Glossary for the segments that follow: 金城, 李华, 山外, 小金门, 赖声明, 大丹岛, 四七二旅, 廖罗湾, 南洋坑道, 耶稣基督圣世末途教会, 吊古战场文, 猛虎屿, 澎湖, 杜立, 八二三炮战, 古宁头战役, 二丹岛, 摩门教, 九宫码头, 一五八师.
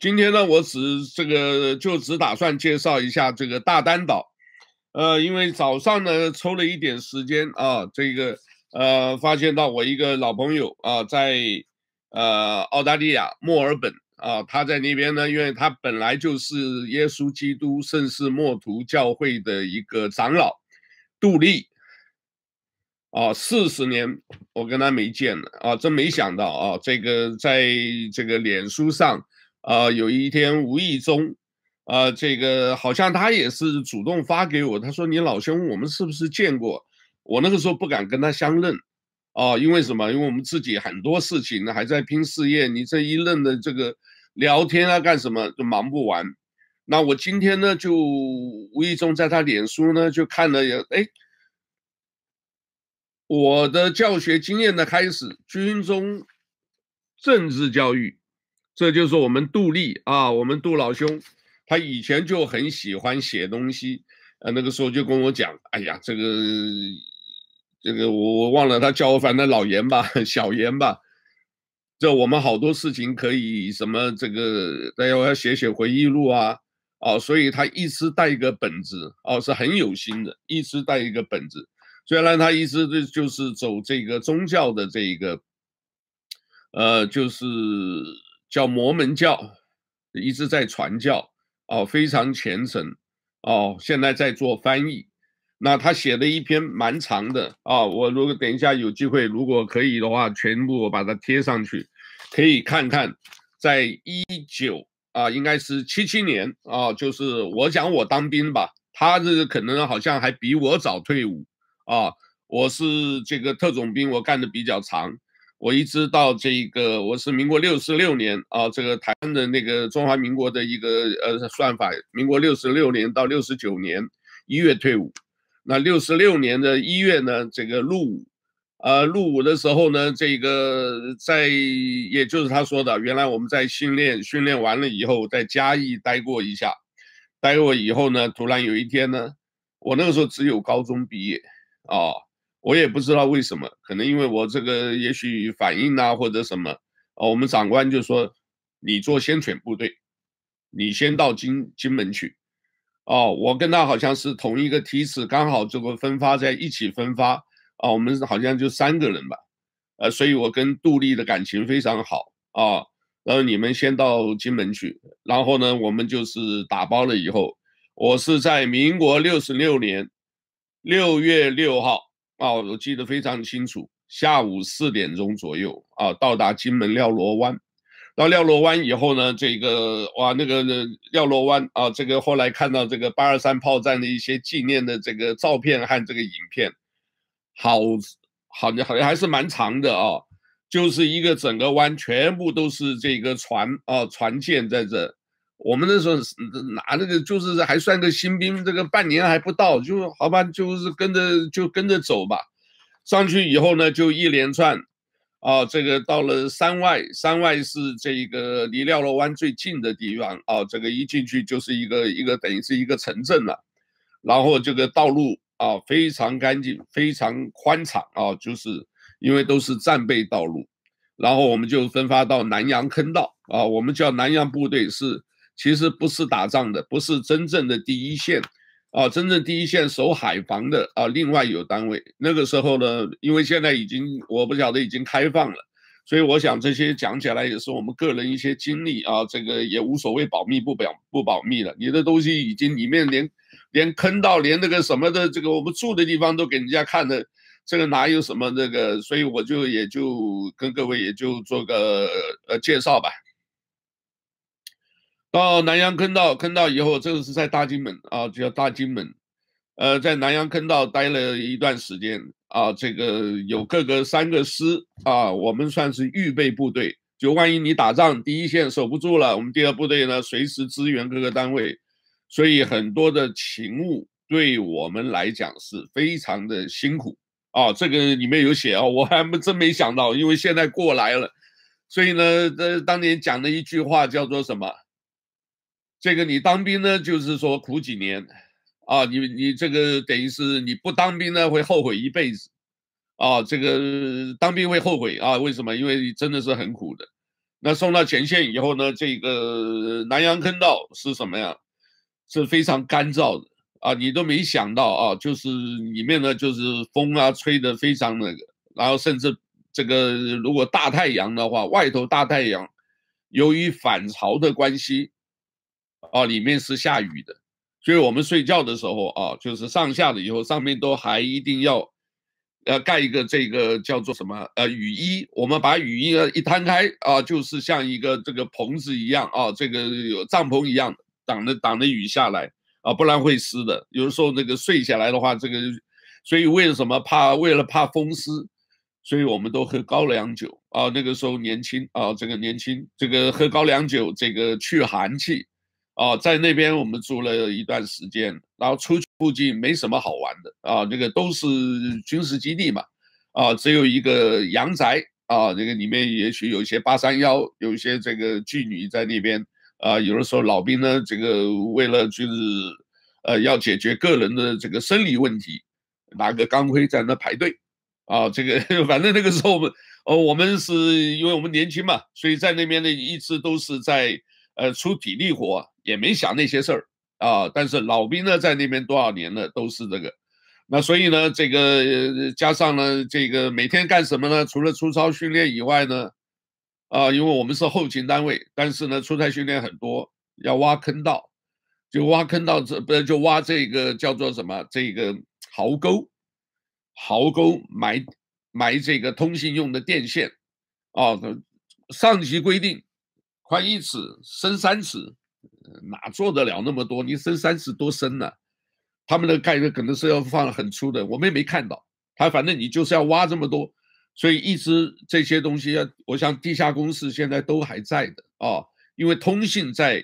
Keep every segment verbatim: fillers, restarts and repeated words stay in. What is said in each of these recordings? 今天呢，我只这个就只打算介绍一下这个大丹岛，呃，因为早上呢抽了一点时间啊，这个呃发现到我一个老朋友啊，在呃澳大利亚墨尔本啊，他在那边呢，因为他本来就是耶稣基督圣世末途教会的一个长老，杜立啊，四十年我跟他没见了啊，真没想到啊，这个在这个脸书上。 啊、呃，有一天无意中，啊、呃，这个好像他也是主动发给我，他说：“你老兄，我们是不是见过？”我那个时候不敢跟他相认，啊、呃，因为什么？因为我们自己很多事情呢还在拼事业，你这一愣的这个聊天啊干什么就忙不完。那我今天呢就无意中在他脸书呢就看了，哎，我的教学经验的开始，军中政治教育。 这就是我们杜立啊，我们杜老兄，他以前就很喜欢写东西，呃，那个时候就跟我讲，哎呀，这个这个我我忘了他叫我，反正老严吧，小严吧，这我们好多事情可以什么这个，哎呀，我要写写回忆录啊，啊，所以他一直带一个本子，哦、啊，是很有心的，一直带一个本子，虽然他一直就就是走这个宗教的这一个，呃，就是。 叫摩门教，一直在传教哦，非常虔诚哦。现在在做翻译，那他写了一篇蛮长的啊、哦。我如果等一下有机会，如果可以的话，全部我把它贴上去，可以看看。在一九啊，应该是七七年啊，就是我讲我当兵吧，他这可能好像还比我早退伍啊。我是这个特种兵，我干的比较长。 我一直到这个，我是民国六十六年啊，这个台湾的那个中华民国的一个呃算法，民国六十六年到六十九年一月退伍。那六十六年的一月呢，这个入伍，呃，入伍的时候呢，这个在也就是他说的，原来我们在训练训练完了以后，在嘉义待过一下，待过以后呢，突然有一天呢，我那个时候只有高中毕业啊。 我也不知道为什么，可能因为我这个也许反应啊或者什么，哦，我们长官就说你做先遣部队，你先到金金门去，哦，我跟他好像是同一个梯次，刚好这个分发在一起分发，啊、哦，我们好像就三个人吧，呃，所以我跟杜立的感情非常好啊、哦，然后你们先到金门去，然后呢，我们就是打包了以后，我是在民国六十六年六月六号。 啊，我记得非常清楚，下午四点钟左右啊，到达金门廖罗湾。到廖罗湾以后呢，这个哇，那个廖罗湾啊，这个后来看到这个八二三炮战的一些纪念的这个照片和这个影片，好好好像还是蛮长的啊，就是一个整个湾全部都是这个船啊，船舰在这。我们那时候拿那个就是还算个新兵，这个半年还不到，就好吧，就是跟着就跟着走吧。上去以后呢，就一连串，啊，这个到了山外，山外是这个离廖罗湾最近的地方啊，这个一进去就是一个一个等于是一个城镇了、啊，然后这个道路啊非常干净，非常宽敞啊，就是因为都是战备道路，然后我们就分发到南洋坑道啊，我们叫南洋部队是。 其实不是打仗的，不是真正的第一线，啊，真正第一线守海防的啊，另外有单位。那个时候呢，因为现在已经我不晓得已经开放了，所以我想这些讲起来也是我们个人一些经历啊，这个也无所谓保密不保不保密了。你的东西已经里面连连坑道连那个什么的这个我们住的地方都给人家看的，这个哪有什么这个？所以我就也就跟各位也就做个呃介绍吧。 到南洋坑道，坑道以后，这个是在大金门啊，叫大金门，呃，在南洋坑道待了一段时间啊，这个有各个三个师啊，我们算是预备部队，就万一你打仗第一线守不住了，我们第二部队呢随时支援各个单位，所以很多的勤务对我们来讲是非常的辛苦啊，这个里面有写啊，我还真没想到，因为现在过来了，所以呢，这当年讲的一句话叫做什么？ 这个你当兵呢，就是说苦几年，啊，你你这个等于是你不当兵呢会后悔一辈子，啊，这个当兵会后悔啊，为什么？因为真的是很苦的，那送到前线以后呢，这个南阳坑道是什么呀？是非常干燥的啊，你都没想到啊，就是里面呢就是风啊吹得非常那个，然后甚至这个如果大太阳的话，外头大太阳，由于反潮的关系，啊，里面是下雨的，所以我们睡觉的时候啊，就是上下了以后，上面都还一定要。 呃，盖一个这个叫做什么？呃，雨衣。我们把雨衣一摊开啊，就是像一个这个棚子一样啊，这个有帐篷一样，挡着挡着雨下来啊，不然会湿的。有的时候那个睡下来的话，这个，所以为什么怕？为了怕风湿，所以我们都喝高粱酒啊。那个时候年轻啊，这个年轻，这个喝高粱酒，这个去寒气啊。在那边我们住了一段时间，然后出去。 附近没什么好玩的啊，这个都是军事基地嘛，啊，只有一个洋宅啊，这个里面也许有一些八三幺，有一些这个妓女在那边啊，有的时候老兵呢，这个为了就是呃要解决个人的这个生理问题，拿个钢盔在那排队啊，这个反正那个时候我们哦，我们是因为我们年轻嘛，所以在那边呢一直都是在呃出体力活，也没想那些事儿。 啊，但是老兵呢，在那边多少年了，都是这个，那所以呢，这个加上呢，这个每天干什么呢？除了出操训练以外呢，啊，因为我们是后勤单位，但是呢，出差训练很多，要挖坑道，就挖坑道这不就挖这个叫做什么？这个壕沟，壕沟埋埋这个通信用的电线，啊，上级规定宽一尺，深三尺。 哪做得了那么多？你深三十多深呢、啊？他们的盖的可能是要放很粗的，我们也没看到。他反正你就是要挖这么多，所以一直这些东西，我想地下工事现在都还在的啊，因为通信在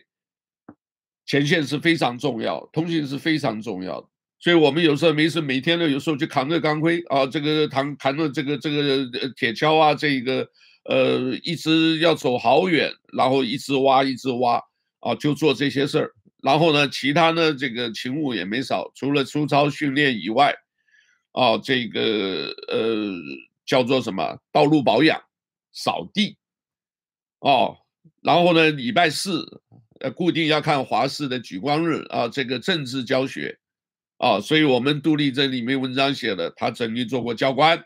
前线是非常重要，通信是非常重要的。所以我们有时候没事，每天呢有时候就扛着钢盔啊，这个扛扛着这个这个铁锹啊，这个呃一直要走好远，然后一直挖一直挖。 啊，就做这些事儿，然后呢，其他呢，这个勤务也没少，除了出操训练以外，啊，这个呃叫做什么道路保养、扫地，哦，然后呢，礼拜四呃固定要看华视的举光日啊，这个政治教学，啊，所以我们杜立这里面文章写的，他曾经做过教官，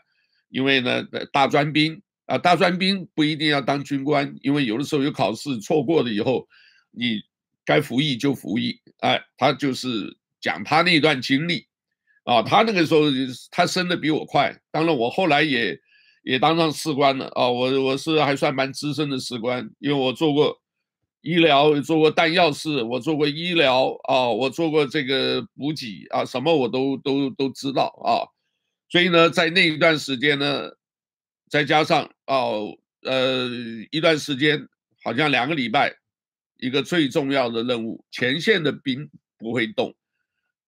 因为呢大专兵啊，大专兵不一定要当军官，因为有的时候有考试错过了以后。 你该服役就服役，哎，他就是讲他那段经历，啊，他那个时候他升的比我快，当然我后来也也当上士官了啊，我我是还算蛮资深的士官，因为我做过医疗，做过弹药室，我做过医疗啊，我做过这个补给啊，什么我都都都知道啊，所以呢，在那一段时间呢，再加上哦、啊、呃一段时间，好像两个礼拜。 一个最重要的任务，前线的兵不会动，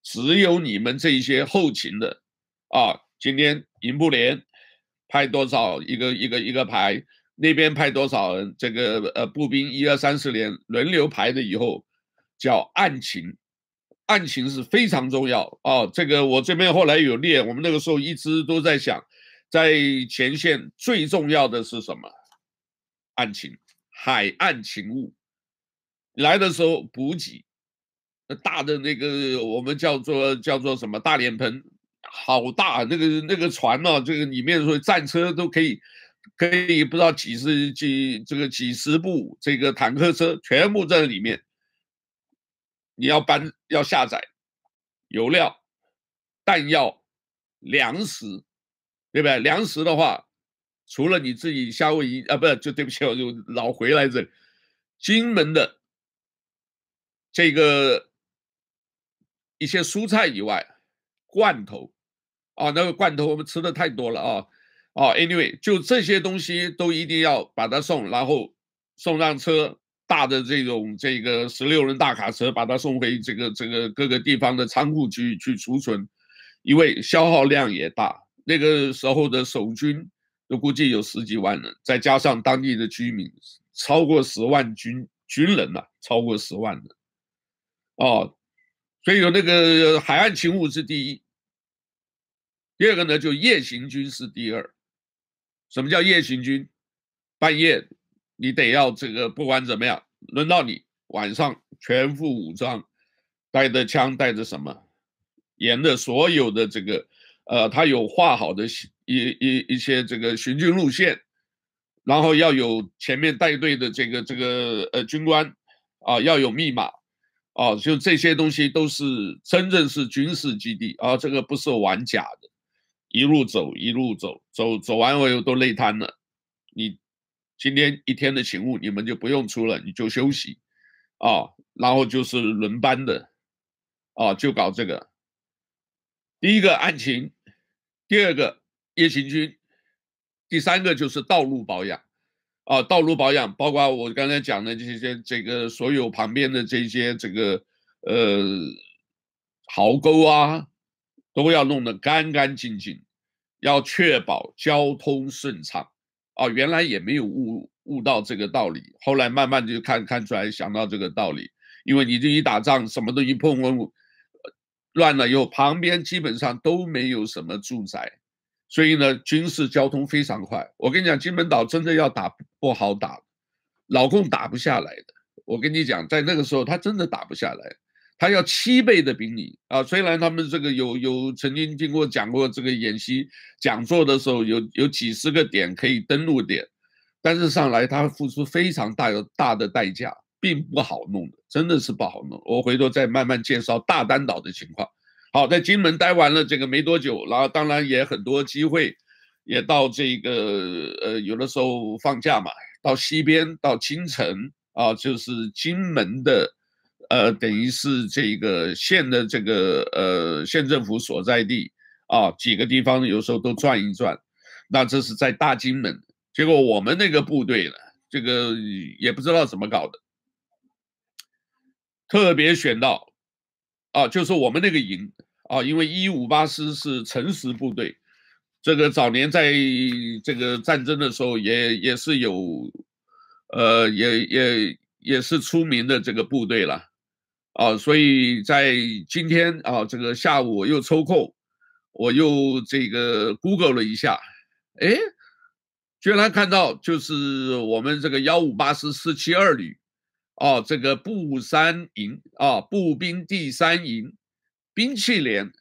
只有你们这些后勤的，啊，今天营部连派多少一个一个一个排，那边派多少人，这个呃步兵一二三四连轮流排了以后，叫案情，案情是非常重要啊。这个我这边后来有列，我们那个时候一直都在想，在前线最重要的是什么？案情，海岸勤务。 来的时候补给，大的那个我们叫做叫做什么大脸盆，好大那个那个船呢、啊，这个里面说战车都可以，可以不知道几十几这个几十部这个坦克车全部在里面。你要搬要下载油料、弹药、粮食，对不对？粮食的话，除了你自己夏威夷啊，不是就对不起，我就老回来这里，金门的。 这个一些蔬菜以外，罐头啊，那个罐头我们吃的太多了啊啊 ，anyway， 就这些东西都一定要把它送，然后送上车，大的这种这个十六人大卡车把它送回这个这个各个地方的仓库去去储存，因为消耗量也大。那个时候的守军都估计有十几万人，再加上当地的居民，超过十万军军人呐、啊，超过十万人。 哦，所以有那个海岸勤务是第一，第二个呢就夜行军是第二。什么叫夜行军？半夜你得要这个不管怎么样，轮到你晚上全副武装，带着枪，带着什么，沿着所有的这个，呃，他有画好的一一一些这个巡军路线，然后要有前面带队的这个这个呃军官啊、呃，要有密码啊、呃，就这些东西都是真正是军事基地啊、呃，这个不是玩假的，一路走一路走，走走完我又都累瘫了，你。 今天一天的勤务，你们就不用出了，你就休息，啊，然后就是轮班的，啊，就搞这个。第一个案情，第二个夜行军，第三个就是道路保养，啊，道路保养包括我刚才讲的这些，这个所有旁边的这些这个呃壕沟啊，都要弄得干干净净，要确保交通顺畅。 哦，原来也没有悟悟到这个道理，后来慢慢就看看出来，想到这个道理。因为你这一打仗，什么东西碰碰乱了以后，旁边基本上都没有什么住宅，所以呢，军事交通非常快。我跟你讲，金门岛真的要打不好打，老共打不下来的。我跟你讲，在那个时候他真的打不下来，他要七倍的兵力啊！虽然他们这个有有曾经经过讲过这个演习讲座的时候，有有几十个点可以登陆点，但是上来他付出非常大大的代价，并不好弄的，真的是不好弄。我回头再慢慢介绍大丹岛的情况。好，在金门待完了这个没多久，然后当然也很多机会，也到这个呃有的时候放假嘛，到西边到金城啊，就是金门的。 呃，等于是这个县的这个呃县政府所在地啊，几个地方有时候都转一转。那这是在大金门，结果我们那个部队呢，这个也不知道怎么搞的，特别选到啊，就是我们那个营啊，因为一五八师是诚实部队，这个早年在这个战争的时候也也是有，呃，也也也是出名的这个部队了。 啊，所以在今天啊，这个下午我又抽空，我又这个 Google 了一下，哎，居然看到就是我们这个一五八师四七二旅，哦、啊，这个步三营啊，步兵第三营兵器连，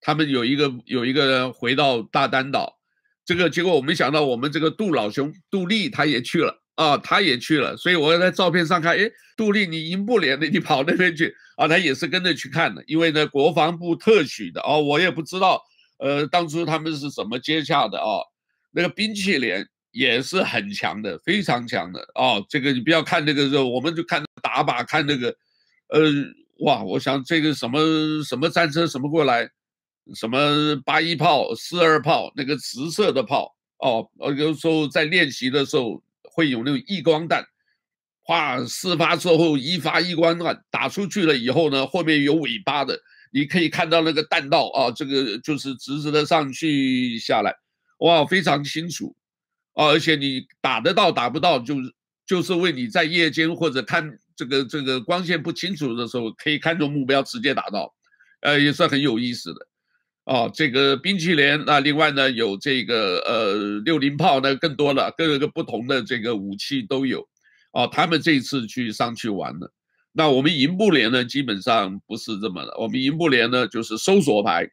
他们有一个有一个回到大丹岛，这个结果我没想到我们这个杜老兄杜立他也去了。 啊，他也去了，所以我在照片上看，哎，杜立你营部连的，你跑那边去啊？他也是跟着去看的，因为呢，国防部特许的啊，我也不知道，呃，当初他们是怎么接洽的啊？那个兵器连也是很强的，非常强的啊。这个你不要看那个时候，我们就看打靶，看那个，呃，哇，我想这个什么什么战车什么过来，什么八一炮、四二炮，那个直射的炮哦，有时候在练习的时候。 会有那种曳光弹，哇！四发之后一发曳光弹打出去了以后呢，后面有尾巴的，你可以看到那个弹道啊，这个就是直直的上去下来，哇，非常清楚啊！而且你打得到打不到，就是就是为你在夜间或者看这个这个光线不清楚的时候，可以看中目标直接打到，呃，也是很有意思的。 哦，这个兵器连，那另外呢有这个呃六零炮呢更多了，各个不同的这个武器都有。哦，他们这次去上去玩了。那我们营部连呢，基本上不是这么的。我们营部连呢就是搜索排，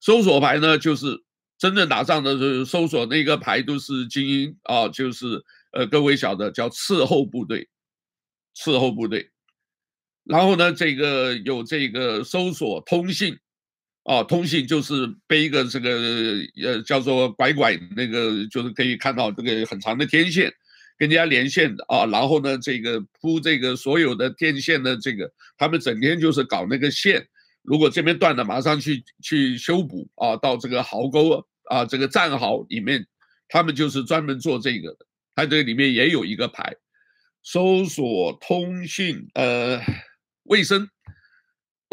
搜索排呢就是真正打仗的时候搜索那个排都是精英啊，就是呃各位晓得叫伺候部队，伺候部队。然后呢，这个有这个搜索通信。 哦，通信就是背一个这个呃叫做拐拐，那个就是可以看到这个很长的天线，跟人家连线的啊。然后呢，这个铺这个所有的电线的这个，他们整天就是搞那个线。如果这边断了，马上去去修补啊。到这个壕沟啊，这个战壕里面，他们就是专门做这个的。它这里面也有一个排，搜索、通信、呃，卫生。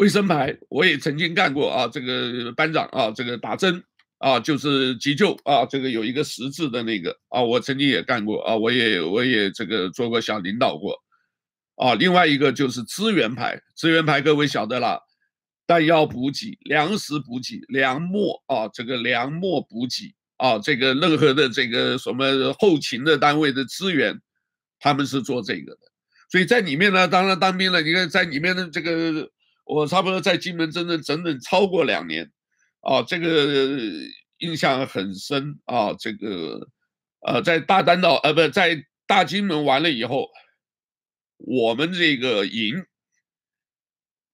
卫生排我也曾经干过啊，这个班长啊，这个打针啊，就是急救啊，这个有一个十字的那个啊，我曾经也干过啊，我也我也这个做过小领导过啊。另外一个就是资源排，资源排各位晓得啦，弹药补给、粮食补给、粮秣啊，这个粮秣补给啊，这个任何的这个什么后勤的单位的资源他们是做这个的。所以在里面呢，当然当兵了，你看在里面的这个，我差不多在金门整整整整超过两年，啊，这个印象很深啊。这个呃，在大丹岛呃不在大金门完了以后，我们这个营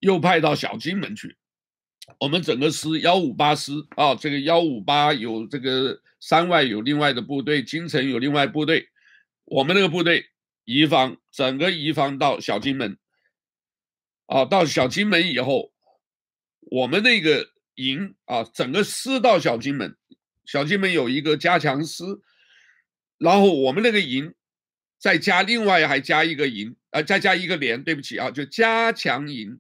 又派到小金门去。 我们整个师一五八师啊，这个一五八有这个山外有另外的部队，金城有另外部队，我们那个部队移防，整个移防到小金门，啊，到小金门以后，我们那个营啊，整个师到小金门，小金门有一个加强师，然后我们那个营再加另外还加一个营啊、呃，再加一个连，对不起啊，就加强营，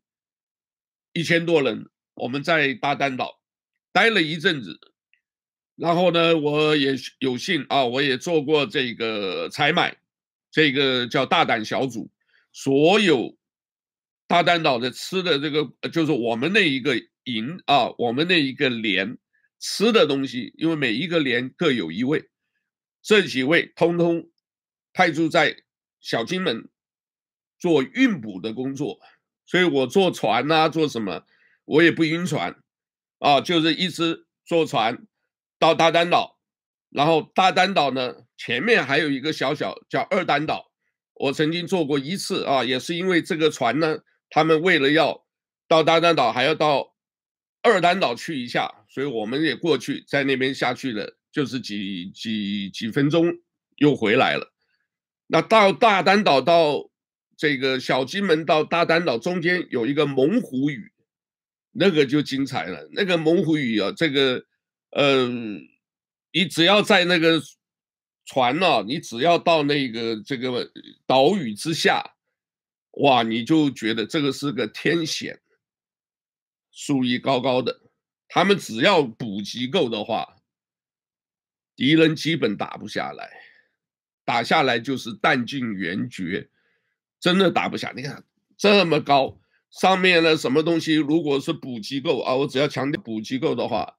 一千多人。 我们在大丹岛待了一阵子，然后呢，我也有幸啊，我也做过这个采买，这个叫大胆小组，所有大丹岛的吃的这个，就是我们那一个营啊，我们那一个连吃的东西，因为每一个连各有一位，这几位通通派驻在小金门做运补的工作，所以我坐船啊，做什么？ 我也不晕船，啊，就是一直坐船到大丹岛，然后大丹岛呢前面还有一个小小叫二丹岛，我曾经坐过一次啊，也是因为这个船呢，他们为了要到大丹岛还要到二丹岛去一下，所以我们也过去在那边下去了，就是几几几分钟又回来了。那到大丹岛到这个小金门到大丹岛中间有一个猛虎屿。 那个就精彩了，那个猛虎屿啊，这个，呃，你只要在那个船啊，你只要到那个这个岛屿之下，哇，你就觉得这个是个天险，树立高高的，他们只要补给够的话，敌人基本打不下来，打下来就是弹尽援绝，真的打不下。你看这么高。 上面呢，什么东西如果是补给够啊，我只要强调补给够的话，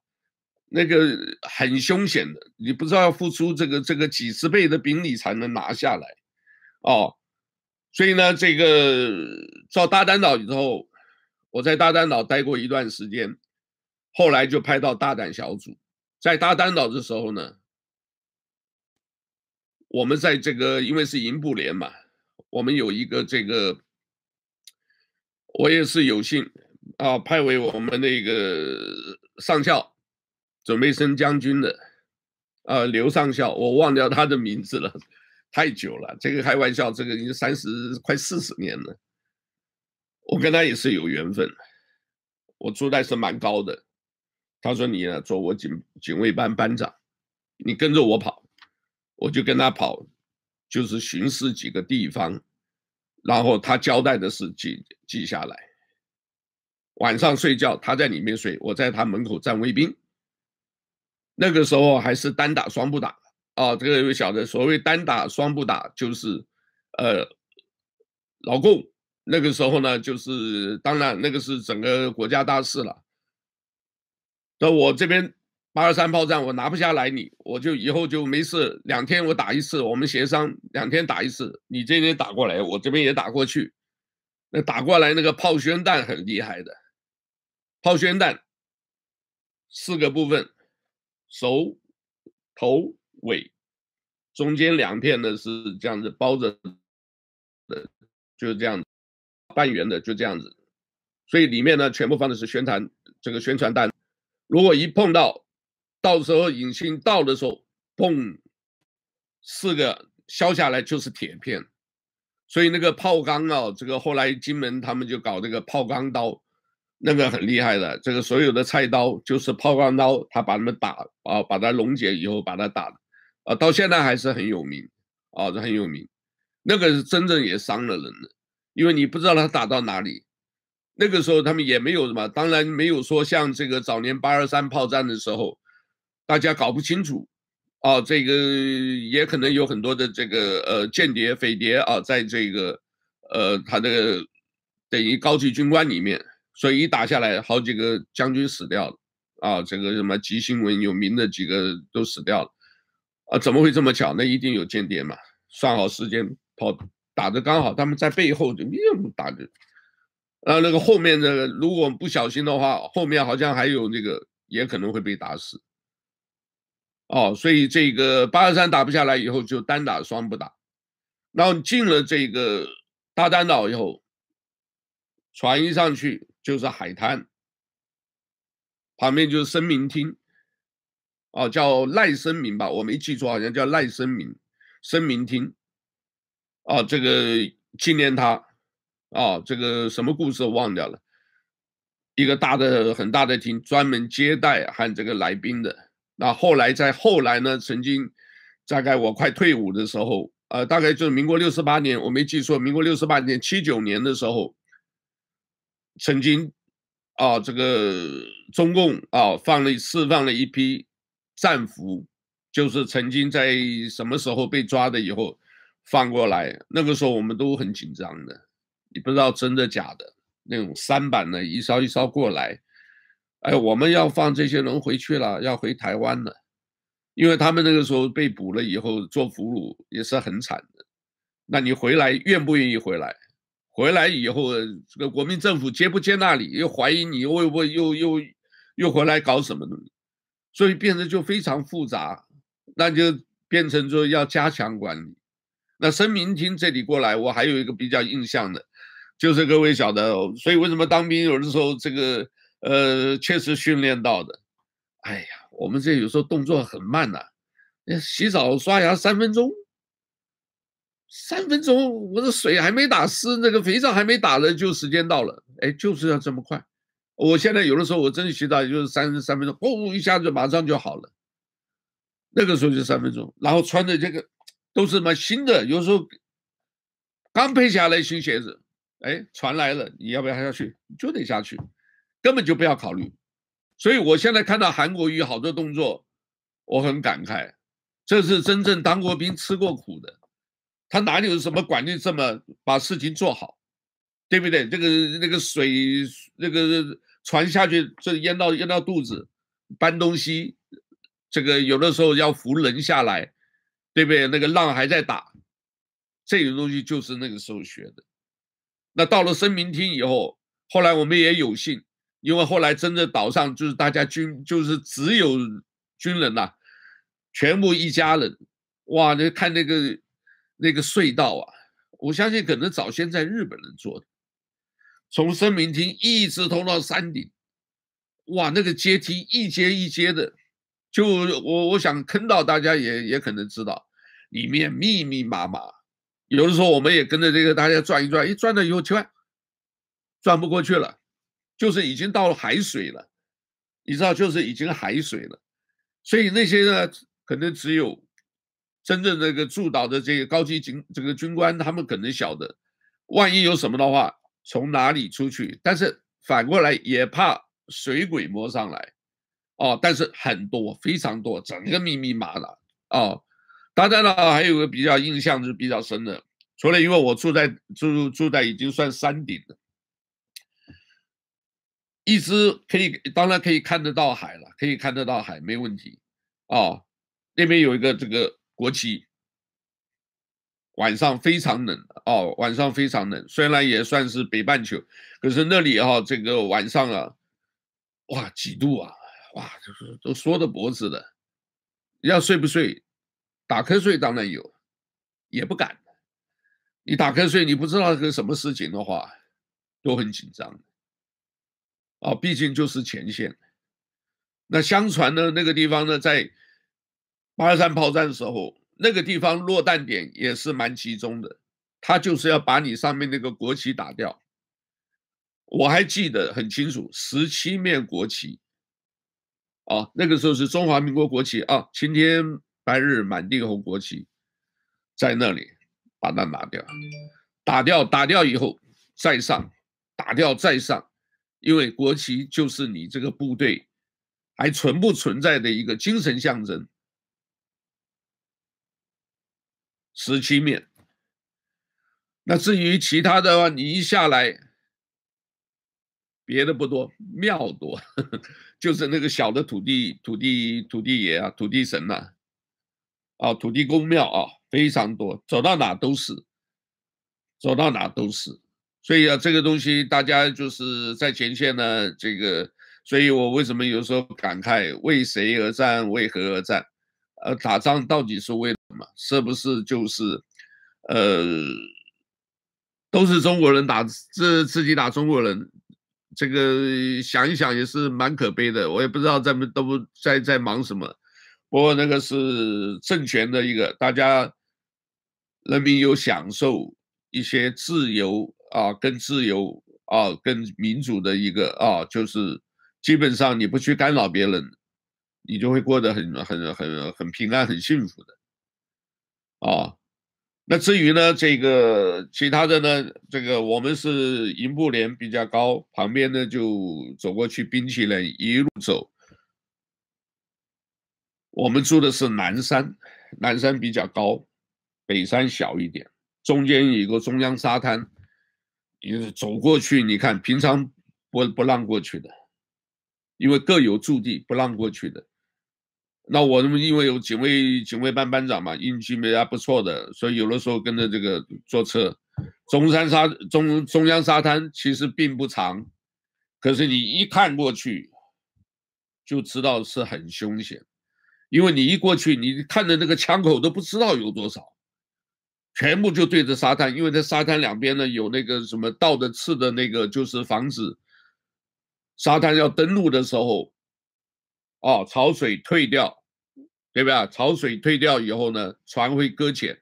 那个很凶险的，你不知道要付出这个这个几十倍的兵力才能拿下来，哦，所以呢，这个到大丹岛以后，我在大丹岛待过一段时间，后来就派到大胆小组，在大丹岛的时候呢，我们在这个因为是营部连嘛，我们有一个这个。 我也是有幸啊，派为我们那个上校，准备升将军的，呃，刘上校，我忘掉他的名字了，太久了。这个开玩笑，这个已经三十快四十年了。我跟他也是有缘分，我住在是蛮高的，他说你啊，做我警警卫班班长，你跟着我跑，我就跟他跑，就是巡视几个地方。 然后他交代的事记记下来。晚上睡觉，他在里面睡，我在他门口站卫兵。那个时候还是单打双不打啊，这个又晓得所谓单打双不打就是，呃，老共那个时候呢，就是当然那个是整个国家大事了。那我这边八二三炮战我拿不下来你，我就以后就没事，两天我打一次，我们协商两天打一次，你这边打过来，我这边也打过去。那打过来那个炮宣弹很厉害的，炮宣弹四个部分，手、头、尾，中间两片呢是这样子包着的，就是这样子半圆的，就这样子。所以里面呢全部放的是宣传这个宣传弹，如果一碰到。 到时候引信到的时候，砰，四个削下来就是铁片，所以那个炮钢啊，这个后来金门他们就搞这个炮钢刀，那个很厉害的。这个所有的菜刀就是炮钢刀，他把他们打啊，把它溶解以后把它打，啊，到现在还是很有名啊，很有名。那个是真正也伤了人的，因为你不知道他打到哪里。那个时候他们也没有什么，当然没有说像这个早年八二三炮战的时候。 大家搞不清楚，啊，这个也可能有很多的这个呃间谍、匪谍啊，在这个呃他这个等于高级军官里面，所以一打下来，好几个将军死掉了，啊，这个什么极新闻有名的几个都死掉了，啊，怎么会这么巧？那一定有间谍嘛，算好时间跑打的刚好，他们在背后就打着。啊，那个后面的如果不小心的话，后面好像还有那个也可能会被打死。哦，所以这个八二三打不下来以后就单打双不打，然后进了这个大丹岛以后，船一上去就是海滩，旁边就是声明厅。 哦，叫赖声明吧，我没记错，好像叫赖声明，声明厅。哦，这个纪念他。哦，这个什么故事我忘掉了。一个大的很大的厅，专门接待和这个来宾的。那后来在后来呢，曾经大概我快退伍的时候，呃，大概就是民国六十八年，我没记错，民国六十八年七九年的时候，曾经啊、哦，这个中共啊、哦、放了释放了一批。 战俘就是曾经在什么时候被抓的，以后放过来。那个时候我们都很紧张的，你不知道真的假的。那种三板的，一艘一艘过来。哎，我们要放这些人回去了，要回台湾了，因为他们那个时候被捕了以后做俘虏也是很惨的。那你回来愿不愿意回来？回来以后，这个国民政府接不接纳你？又怀疑你，又又又又又回来搞什么东西？ 所以变成就非常复杂，那就变成说要加强管理。那声明厅这里过来，我还有一个比较印象的，就是各位晓得，所以为什么当兵有的时候这个呃确实训练到的。哎呀，我们这有时候动作很慢呐、啊，洗澡刷牙三分钟，三分钟我的水还没打湿，那个肥皂还没打呢，就时间到了，哎，就是要这么快。 我现在有的时候我真的洗澡也就是三十三分钟，呼、哦、一下子马上就好了。那个时候就三分钟，然后穿的这个都是什么新的，有时候刚配下来新鞋子，哎，船来了，你要不要下去？就得下去，根本就不要考虑。所以我现在看到韩国瑜好多动作，我很感慨，这是真正当过兵吃过苦的，他哪里有什么管理这么把事情做好，对不对？这个那个水那个。 船下去，这淹到淹到肚子，搬东西，这个有的时候要扶人下来，对不对？那个浪还在打，这种东西就是那个时候学的。那到了声明厅以后，后来我们也有幸，因为后来真的岛上就是大家军，就是只有军人呐、啊，全部一家人，哇！那看那个那个隧道啊，我相信可能早先在日本人做的。 从声明厅一直通到山顶，哇，那个阶梯一阶一阶的，就我我想坑到大家也也可能知道，里面密密麻麻。有的时候我们也跟着这个大家转一转，一转了以后奇怪，转不过去了，就是已经到了海水了，你知道，就是已经海水了。所以那些呢，可能只有真正那个驻岛的这个高级警这个军官，他们可能晓得，万一有什么的话。 从哪里出去？但是反过来也怕水鬼摸上来，哦，但是很多，非常多，整个密密麻麻哦。当然了，还有个比较印象是比较深的，除了因为我住在住住在已经算山顶了，一直可以，当然可以看得到海了，可以看得到海，没问题。哦，那边有一个这个国旗。 晚上非常冷哦，晚上非常冷。虽然也算是北半球，可是那里哈、啊，这个晚上啊，哇，几度啊，哇，就是都缩着脖子的。要睡不睡，打瞌睡当然有，也不敢。你打瞌睡，你不知道个什么事情的话，都很紧张。啊、哦，毕竟就是前线。那相传呢，那个地方呢，在八二三炮战的时候。 那个地方落弹点也是蛮集中的，他就是要把你上面那个国旗打掉。我还记得很清楚，十七面国旗，啊，那个时候是中华民国国旗啊，青天白日满地红国旗，在那里把它拿掉，打掉，打掉以后再上，打掉再上，因为国旗就是你这个部队还存不存在的一个精神象征。 十七面，那至于其他的话，你一下来，别的不多，庙多，呵呵就是那个小的土地、土地、土地爷啊、土地神呐、啊，啊，土地公庙啊，非常多，走到哪都是。走到哪都是。所以啊，这个东西大家就是在前线呢，这个，所以我为什么有时候感慨，为谁而战，为何而战？呃，打仗到底是为什么？是不是就是，呃，都是中国人打自自己打中国人？ 这个想一想也是蛮可悲的，我也不知道咱们都不在在忙什么。不过那个是政权的一个，大家人民有享受一些自由啊，跟自由啊，跟民主的一个啊，就是基本上你不去干扰别人，你就会过得很很很很平安、很幸福的啊。那至于呢，这个其他的呢，这个我们是营部连比较高，旁边呢就走过去冰淇淋一路走。我们住的是南山，南山比较高，北山小一点，中间有一个中央沙滩，你走过去，你看平常不不让过去的，因为各有驻地，不让过去的。 那我们因为有警卫警卫班班长嘛，运气没啊不错的，所以有的时候跟着这个坐车，中山沙中中央沙滩其实并不长，可是你一看过去，就知道是很凶险，因为你一过去，你看的那个枪口都不知道有多少，全部就对着沙滩，因为在沙滩两边呢有那个什么倒的刺的那个，就是防止沙滩要登陆的时候。 哦，潮水退掉，对吧？潮水退掉以后呢，船会搁浅。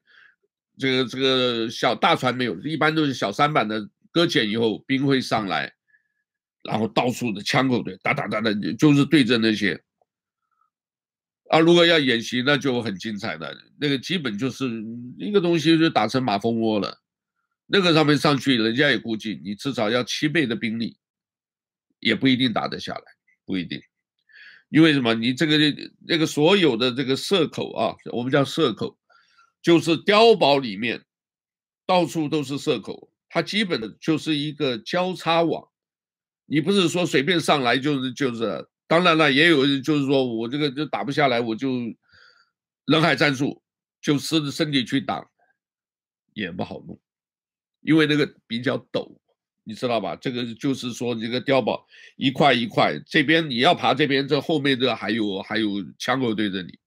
这个这个小大船没有，一般都是小舢板的。搁浅以后，冰会上来，然后到处的枪口对，哒哒哒哒，就是对着那些。啊，如果要演习，那就很精彩了。那个基本就是一个东西就打成马蜂窝了。那个上面上去，人家也估计你至少要七倍的兵力，也不一定打得下来，不一定。 因为什么？你这个那个所有的这个射口啊，我们叫射口，就是碉堡里面到处都是射口，它基本的就是一个交叉网。你不是说随便上来就是就是，当然了，也有就是说我这个就打不下来，我就人海战术，就身身体去挡，也不好弄，因为那个比较陡。 你知道吧？这个就是说，这个碉堡一块一块，这边你要爬，这边这后面这还有还有枪口对着你，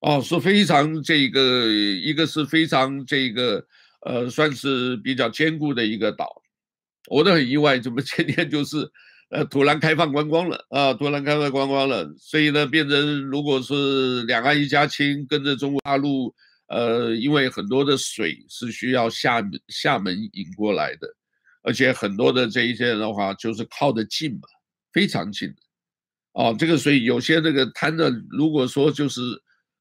哦，是非常这个一个是非常这个呃，算是比较坚固的一个岛。我都很意外，怎么今天就是呃突然开放观光了啊、呃？突然开放观光了，所以呢，变成如果是两岸一家亲，跟着中国大陆，呃，因为很多的水是需要厦门厦门引过来的。 而且很多的这一些人的话，就是靠得近嘛，非常近的，哦，这个所以有些这个滩的，如果说就是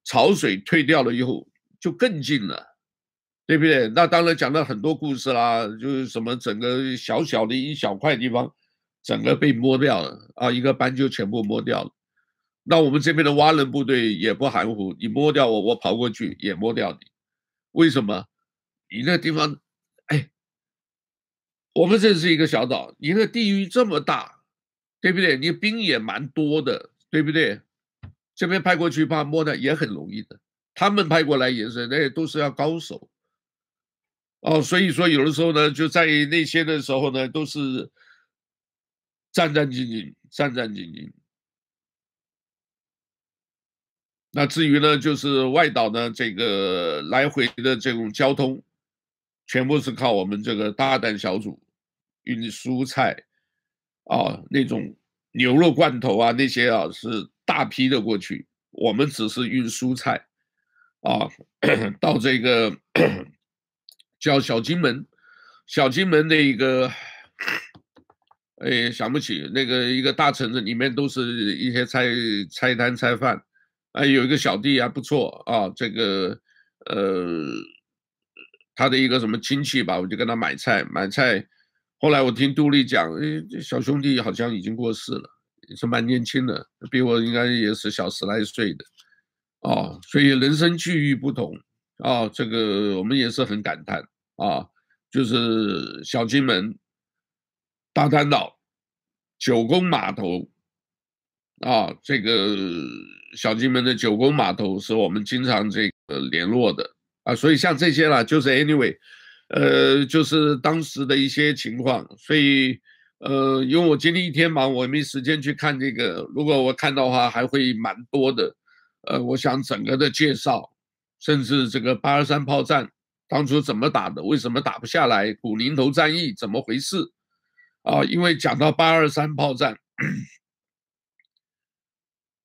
潮水退掉了以后，就更近了，对不对？那当然讲了很多故事啦，就是什么整个小小的一小块地方，整个被摸掉了啊，一个班就全部摸掉了。那我们这边的蛙人部队也不含糊，你摸掉我，我跑过去也摸掉你，为什么？你那地方，哎。 我们这是一个小岛，你的地域这么大，对不对？你兵也蛮多的，对不对？这边派过去怕摸的也很容易的，他们派过来也是，那都是要高手。哦，所以说有的时候呢，就在那些的时候呢，都是战战兢兢，战战兢兢。那至于呢，就是外岛呢，这个来回的这种交通。 全部是靠我们这个大胆小组运蔬菜啊，那种牛肉罐头啊，那些啊是大批的过去。我们只是运蔬菜啊，到这个叫小金门，小金门那个，哎，想不起那个一个大城市里面都是一些菜菜摊菜贩，啊，有一个小弟还不错啊，这个呃。 他的一个什么亲戚吧，我就跟他买菜，买菜。后来我听杜丽讲，哎，这小兄弟好像已经过世了，也是蛮年轻的，比我应该也是小十来岁的，哦，所以人生际遇不同啊、哦，这个我们也是很感叹啊、哦，就是小金门、大滩岛、九宫码头啊、哦，这个小金门的九宫码头是我们经常这个联络的。 啊，所以像这些啦，就是 anyway，呃，就是当时的一些情况。所以呃，因为我今天一天忙，我也没时间去看这个。如果我看到的话，还会蛮多的。呃，我想整个的介绍，甚至这个八二三炮战当初怎么打的，为什么打不下来？古宁头战役怎么回事？啊，因为讲到八二三炮战，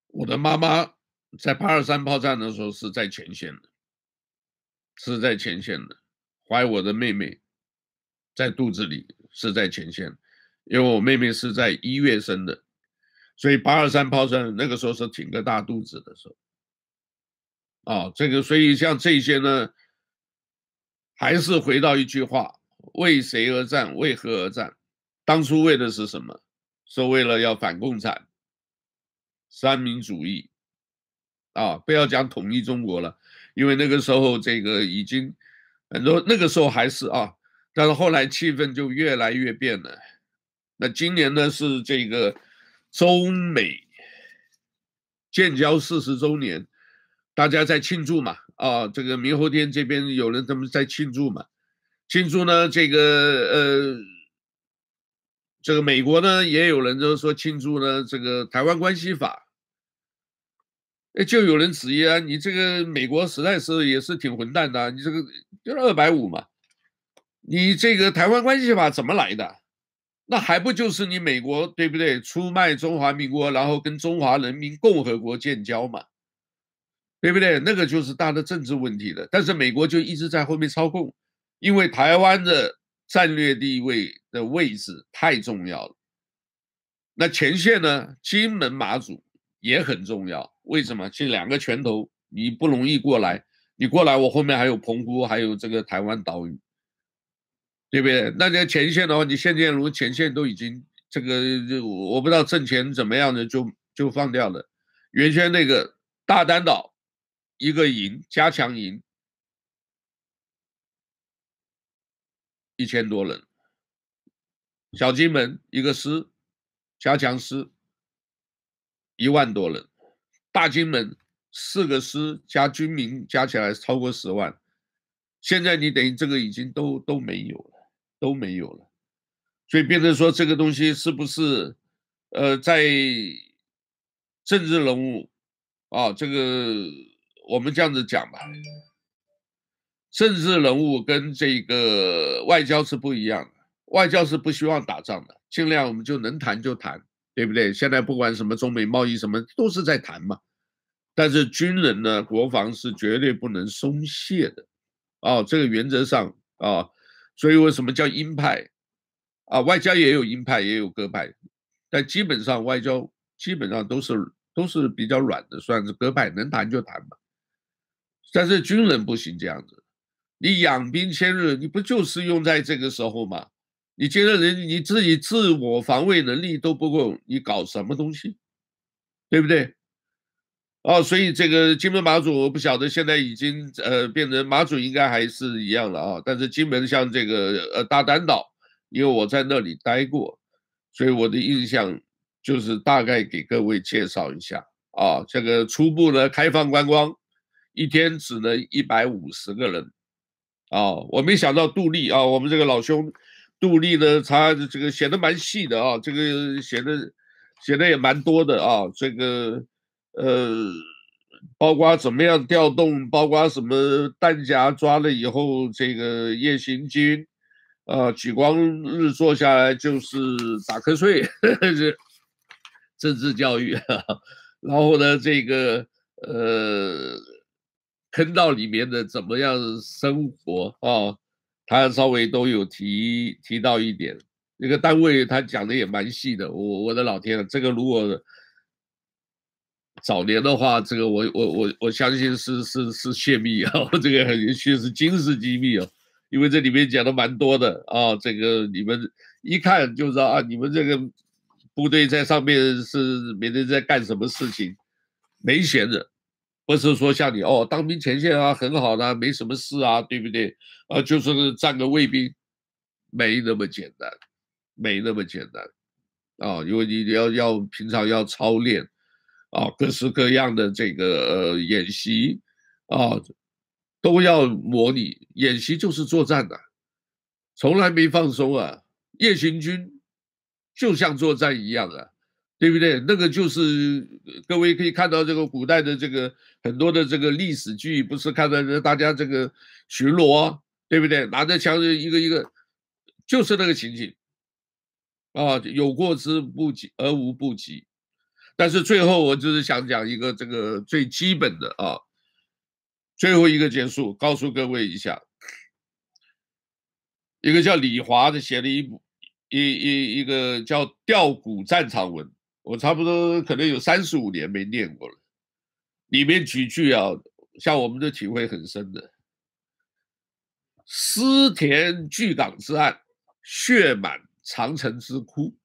我的妈妈在八二三炮战的时候是在前线的，是在前线的，怀我的妹妹在肚子里是在前线。因为我妹妹是在一月生的，所以八二三炮战那个时候是挺个大肚子的时候，啊，这个所以像这些呢，还是回到一句话：为谁而战？为何而战？当初为的是什么？是为了要反共产、三民主义，啊，不要讲统一中国了，因为那个时候这个已经很多，那个时候还是啊，但是后来气氛就越来越变了。那今年呢是这个中美建交四十周年，大家在庆祝嘛，啊，这个明后天这边有人他们在庆祝嘛，庆祝呢这个呃，这个美国呢也有人就说庆祝呢这个台湾关系法，就有人质疑啊，你这个美国实在是也是挺混蛋的，你这个就是二百五嘛，你这个台湾关系法怎么来的？那还不就是你美国对不对？出卖中华民国，然后跟中华人民共和国建交嘛，对不对？那个就是大的政治问题了。但是美国就一直在后面操控，因为台湾的战略地位的位置太重要了。那前线呢，金门马祖也很重要。为什么？这两个拳头你不容易过来，你过来我后面还有澎湖，还有这个台湾岛屿。对不对？那在前线的话，你现在如果前线都已经这个，我不知道政权怎么样的，就就放掉了。原先那个大丹岛一个营加强营，一千多人；小金门一个师加强师，一万多人；大金门四个师加军民加起来超过十万。现在你等于这个已经都都没有了。都没有了，所以变成说这个东西是不是，呃，在政治人物啊，这个我们这样子讲吧，政治人物跟这个外交是不一样的，外交是不希望打仗的，尽量我们就能谈就谈，对不对？现在不管什么中美贸易什么都是在谈嘛，但是军人呢，国防是绝对不能松懈的，啊，这个原则上啊。所以为什么叫鹰派啊？外交也有鹰派，也有鸽派，但基本上外交基本上都是都是比较软的，算是鸽派，能谈就谈嘛。但是军人不行这样子，你养兵千日，你不就是用在这个时候吗？你今天人你自己自我防卫能力都不够，你搞什么东西，对不对？哦，所以这个金门马祖我不晓得，现在已经呃变成马祖应该还是一样了啊，但是金门像这个呃大丹岛，因为我在那里待过，所以我的印象就是大概给各位介绍一下啊。这个初步呢开放观光，一天只能一百五十个人啊。我没想到杜立啊，我们这个老兄杜立呢，他这个写的蛮细的啊，这个写的写的也蛮多的啊，这个。呃，包括怎么样调动，包括什么弹夹抓了以后，这个夜行军，呃，举光日坐下来就是打瞌睡，呵呵，是政治教育，呵呵。然后呢，这个呃，坑道里面的怎么样生活啊，他稍微都有提提到一点。这个单位他讲的也蛮细的，我我的老天啊，这个如果。早年的话，这个我我我我相信是是是泄密啊，这个也许是军事机密啊，因为这里面讲的蛮多的啊，这个你们一看就知道啊，你们这个部队在上面是每天在干什么事情，没闲着，不是说像你哦当兵前线啊很好的、啊，没什么事啊，对不对？啊，就是站个卫兵，没那么简单，没那么简单啊，因为你要要平常要操练。啊，各式各样的这个、呃、演习啊，都要模拟。演习就是作战的、啊，从来没放松啊。夜行军就像作战一样啊，对不对？那个就是各位可以看到这个古代的这个很多的这个历史剧，不是看到大家这个巡逻，对不对？拿着枪一个一个，就是那个情景啊，有过之不及而无不及。但是最后我就是想讲一个这个最基本的啊，最后一个结束，告诉各位一下，一个叫李华的写了一部一一一个叫《吊古战场文》，我差不多可能有三十五年没念过了。里面几句啊，像我们的体会很深的：私填巨港之案，血满长城之窟。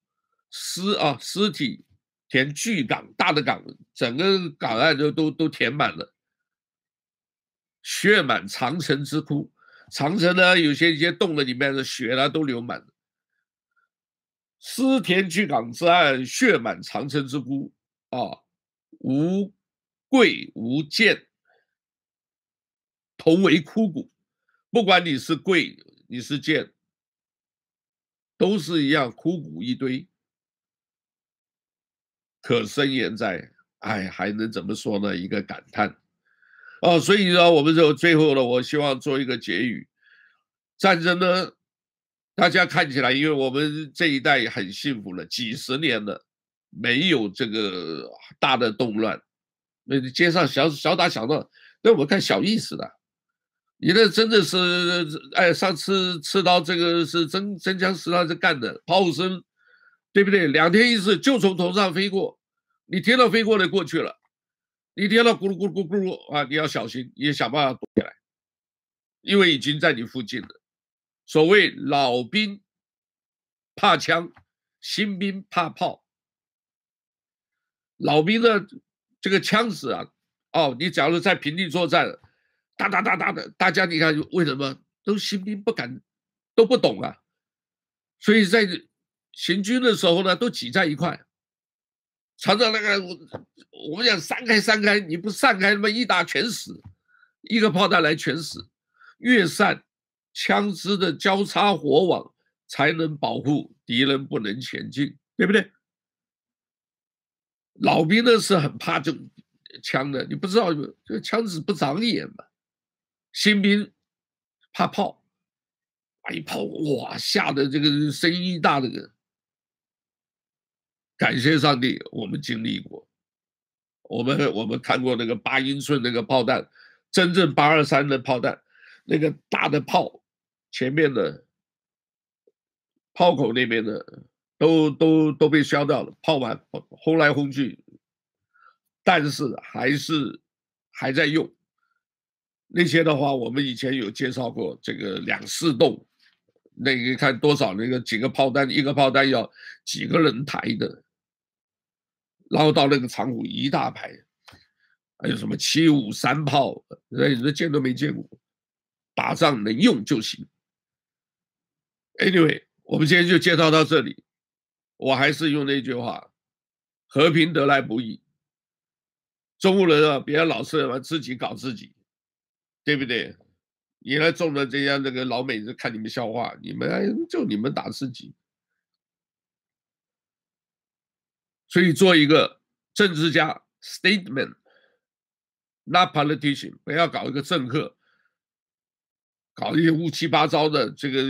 尸啊，尸体。 填巨港，大的港，整个港岸都都都填满了，血满长城之窟。长城呢，有些一些洞了，里面的血啦、啊、都流满了。私填巨港之岸，血满长城之窟啊！无贵无贱，同为枯骨。不管你是贵，你是贱，都是一样枯骨一堆。 可深言哉，哎，还能怎么说呢？一个感叹哦，所以呢，我们就最后呢，我希望做一个结语。战争呢，大家看起来，因为我们这一代很幸福了，几十年了，没有这个大的动乱，那街上小小打小闹，那我看小意思的。你那真的是，哎，上次吃到这个是真真枪实弹在干的，炮声。 对不对？两天一次，就从头上飞过，你听到飞过的过去了，你听到咕噜咕噜咕噜咕噜啊，你要小心，也想办法躲起来，因为已经在你附近了。所谓老兵怕枪，新兵怕炮。老兵的这个枪子啊，哦，你假如在平地作战，哒哒哒哒的，大家你看为什么都新兵不敢，都不懂啊，所以在。 行军的时候呢，都挤在一块，常常那个我我们讲散开散开，你不散开，他妈一打全死，一个炮弹来全死，越散，枪支的交叉火网才能保护敌人不能前进，对不对？老兵呢是很怕这枪的，你不知道这个枪子不长眼嘛，新兵怕炮，一炮哇吓得这个声音一大的人。 感谢上帝，我们经历过，我们我们看过那个八英寸那个炮弹，真正八二三的炮弹，那个大的炮，前面的炮口那边的都都都被削掉了，炮完轰来轰去，但是还是还在用。那些的话，我们以前有介绍过这个两四洞，那个看多少那个几个炮弹，一个炮弹要几个人抬的。 然后到那个长湖一大排，还有什么七五三炮，那你说见都没见过。打仗能用就行。Anyway， 我们今天就介绍到这里。我还是用那句话：和平得来不易。中国人啊，别老是自己搞自己，对不对？你来中了这样这个老美就看你们笑话，你们、哎、就你们打自己。 所以，做一个政治家 （statement）， not politician， 不要搞一个政客，搞一些乌七八糟的这个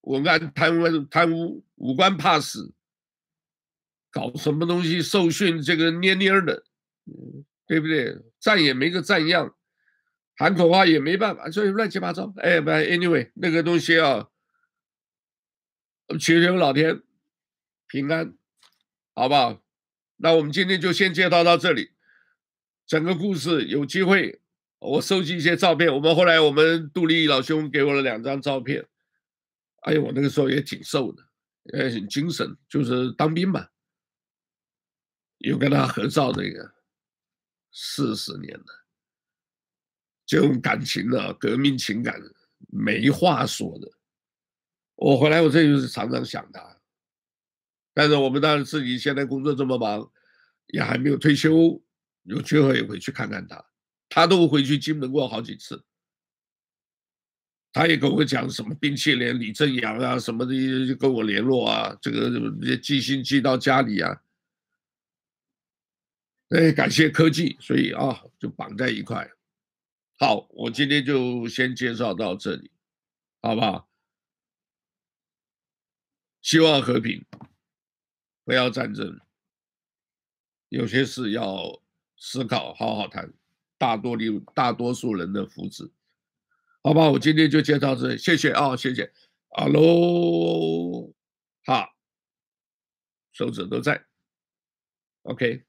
文案贪污、贪污、武官怕死，搞什么东西受训这个蔫蔫的，对不对？站也没个站样，喊口号也没办法，所以乱七八糟。哎，不 ，anyway， 那个东西啊，祈求老天平安。 好不好？那我们今天就先介绍到这里。整个故事有机会，我收集一些照片。我们后来我们杜立老兄给我了两张照片。哎呦，我那个时候也挺瘦的，也很精神，就是当兵嘛。有跟他合照那个，四十年了，这种感情啊，革命情感没话说的。我回来我这就是常常想他。 但是我们当然自己现在工作这么忙，也还没有退休，有机会回去看看他。他都回去金门过好几次，他也跟我讲什么冰淇淋李正阳啊什么的就跟我联络啊，这个寄信寄到家里啊。哎，感谢科技，所以啊就绑在一块。好，我今天就先介绍到这里，好不好？希望和平，不要战争。有些事要思考，好好谈，大多利大多数人的福祉。 好吧，我今天就介绍这里，谢谢啊、哦，谢谢，哈喽，哈，手指都在 ，OK。